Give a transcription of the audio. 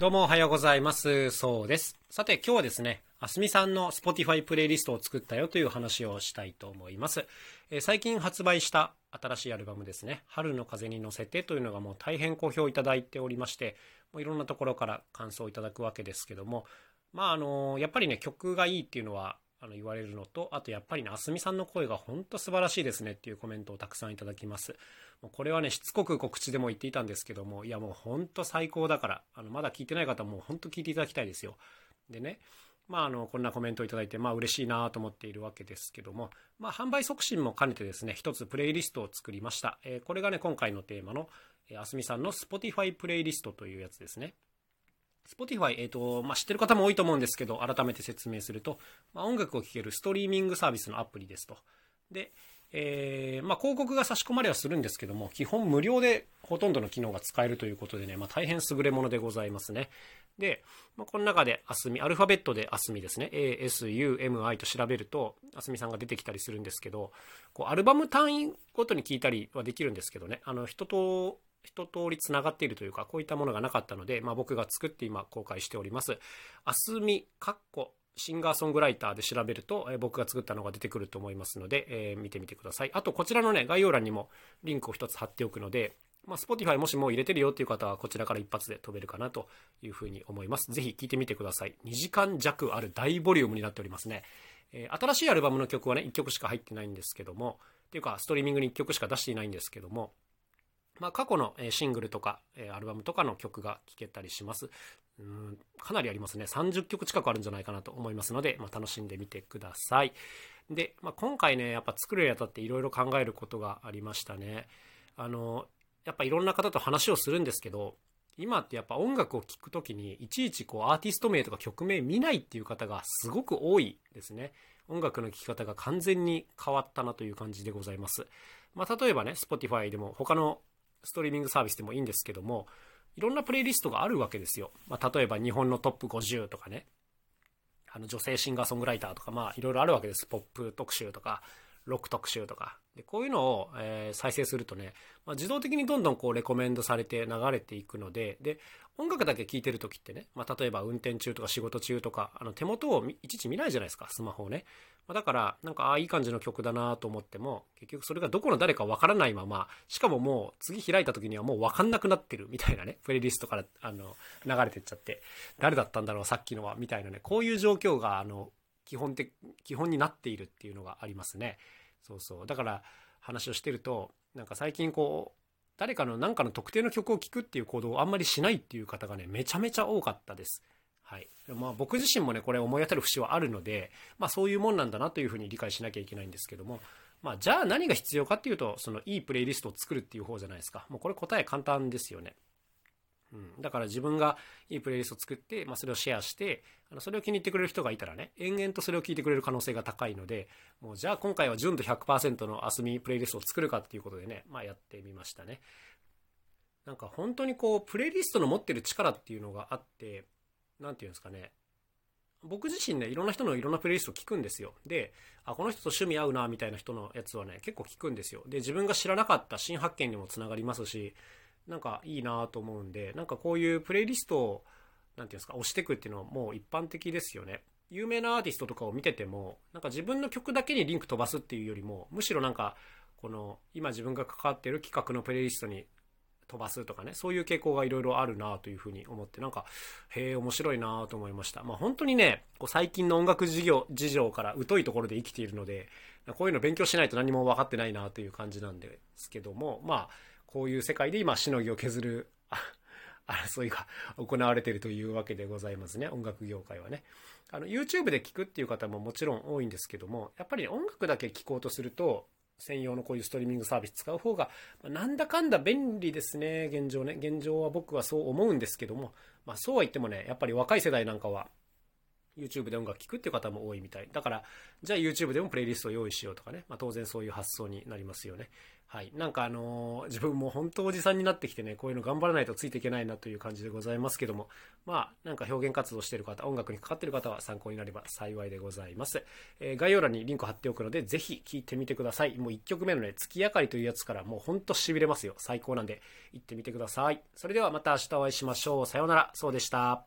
どうもおはようございます。そうです。さて今日はですね、ASUMIさんの Spotify プレイリストを作ったよという話をしたいと思います。最近発売した新しいアルバムですね、春の風に乗せてというのがもう大変好評いただいておりまして、もういろんなところから感想をいただくわけですけども、やっぱりね、曲がいいっていうのは言われるのと、あとやっぱりね、ASUMIさんの声が本当素晴らしいですねっていうコメントをたくさんいただきます。もうこれはね、しつこく告知でも言っていたんですけども、いやもう本当最高だから、まだ聞いてない方はもう本当聞いていただきたいですよ。でね、こんなコメントをいただいて嬉しいなと思っているわけですけども、販売促進も兼ねてですね、一つプレイリストを作りました。これがね、今回のテーマのASUMIさんの Spotify プレイリストというやつですね。Spotify、知ってる方も多いと思うんですけど、改めて説明すると、音楽を聴けるストリーミングサービスのアプリですと。で、広告が差し込まれはするんですけども、基本無料でほとんどの機能が使えるということでね、大変優れものでございますね。で、この中でASUMI、アルファベットでASUMIですね、ASUMI と調べると、ASUMIさんが出てきたりするんですけど、こうアルバム単位ごとに聴いたりはできるんですけどね、一通りつながっているというか、こういったものがなかったので、僕が作って今公開しておりますASUMIシンガーソングライターで調べると、僕が作ったのが出てくると思いますので、見てみてください。あとこちらのね、概要欄にもリンクを一つ貼っておくので、Spotify もしもう入れてるよっていう方はこちらから一発で飛べるかなというふうに思います。ぜひ聞いてみてください。2時間弱ある大ボリュームになっておりますね。新しいアルバムの曲はね、1曲しか入ってないんですけども、っていうかストリーミングに1曲しか出していないんですけども、過去のシングルとかアルバムとかの曲が聴けたりします。かなりありますね。30曲近くあるんじゃないかなと思いますので、楽しんでみてください。で、今回ね、やっぱ作るにあたっていろいろ考えることがありましたね。やっぱいろんな方と話をするんですけど、今ってやっぱ音楽を聴くときにいちいちアーティスト名とか曲名見ないっていう方がすごく多いですね。音楽の聴き方が完全に変わったなという感じでございます。例えばね、Spotify でも他のストリーミングサービスでもいいんですけども、いろんなプレイリストがあるわけですよ。例えば日本のトップ50とかね、女性シンガーソングライターとか、いろいろあるわけです。ポップ特集とかロック特集とかで、こういうのを、再生するとね、自動的にどんどんレコメンドされて流れていくので、で音楽だけ聴いてるときってね、例えば運転中とか仕事中とか、手元をいちいち見ないじゃないですか、スマホをね。だからなんかいい感じの曲だなと思っても、結局それがどこの誰かわからないまま、しかももう次開いた時にはもうわかんなくなってるみたいなね、プレイリストから流れてっちゃって、誰だったんだろうさっきのはみたいなね、こういう状況が基本になっているっていうのがありますね。そうそう。だから話をしてると、なんか最近誰かの何かの特定の曲を聴くっていう行動をあんまりしないっていう方がね、めちゃめちゃ多かったです。はい。僕自身もね、これ思い当たる節はあるので、そういうもんなんだなというふうに理解しなきゃいけないんですけども、じゃあ何が必要かっていうと、いいプレイリストを作るっていう方じゃないですか。もうこれ答え簡単ですよね。だから自分がいいプレイリストを作って、それをシェアして、それを気に入ってくれる人がいたらね、延々とそれを聞いてくれる可能性が高いので、もうじゃあ今回は純度 100% のASUMIプレイリストを作るかっていうことでね、やってみましたね。なんか本当にプレイリストの持ってる力っていうのがあって、なんていうんですかね、僕自身ね、いろんな人のいろんなプレイリストを聞くんですよ。で、この人と趣味合うなみたいな人のやつはね、結構聞くんですよ。で、自分が知らなかった新発見にもつながりますし、なんかいいなと思うんで、なんかこういうプレイリストをなんていうんですか、押していくっていうのはもう一般的ですよね。有名なアーティストとかを見てても、なんか自分の曲だけにリンク飛ばすっていうよりも、むしろなんか今自分が関わっている企画のプレイリストに飛ばすとかね、そういう傾向がいろいろあるなというふうに思って、なんか面白いなと思いました。本当にね、最近の音楽事情から疎いところで生きているので、こういうの勉強しないと何も分かってないなという感じなんですけども、こういう世界で今しのぎを削る争いが行われているというわけでございますね、音楽業界はね。YouTube で聴くっていう方ももちろん多いんですけども、やっぱり、ね、音楽だけ聴こうとすると専用のこういうストリーミングサービス使う方がなんだかんだ便利ですね、現状ね。現状は僕はそう思うんですけども、そうは言ってもね、やっぱり若い世代なんかは YouTube で音楽聴くっていう方も多いみたいだから、じゃあ YouTube でもプレイリストを用意しようとかね、まあ、当然そういう発想になりますよね。はい、なんか自分も本当おじさんになってきてね、こういうの頑張らないとついていけないなという感じでございますけども、まあなんか表現活動してる方、音楽にかかってる方は参考になれば幸いでございます。概要欄にリンク貼っておくのでぜひ聴いてみてください。もう1曲目のね、月明かりというやつからもうほんとしびれますよ。最高なんで行ってみてください。それではまた明日お会いしましょう。さようなら。そうでした。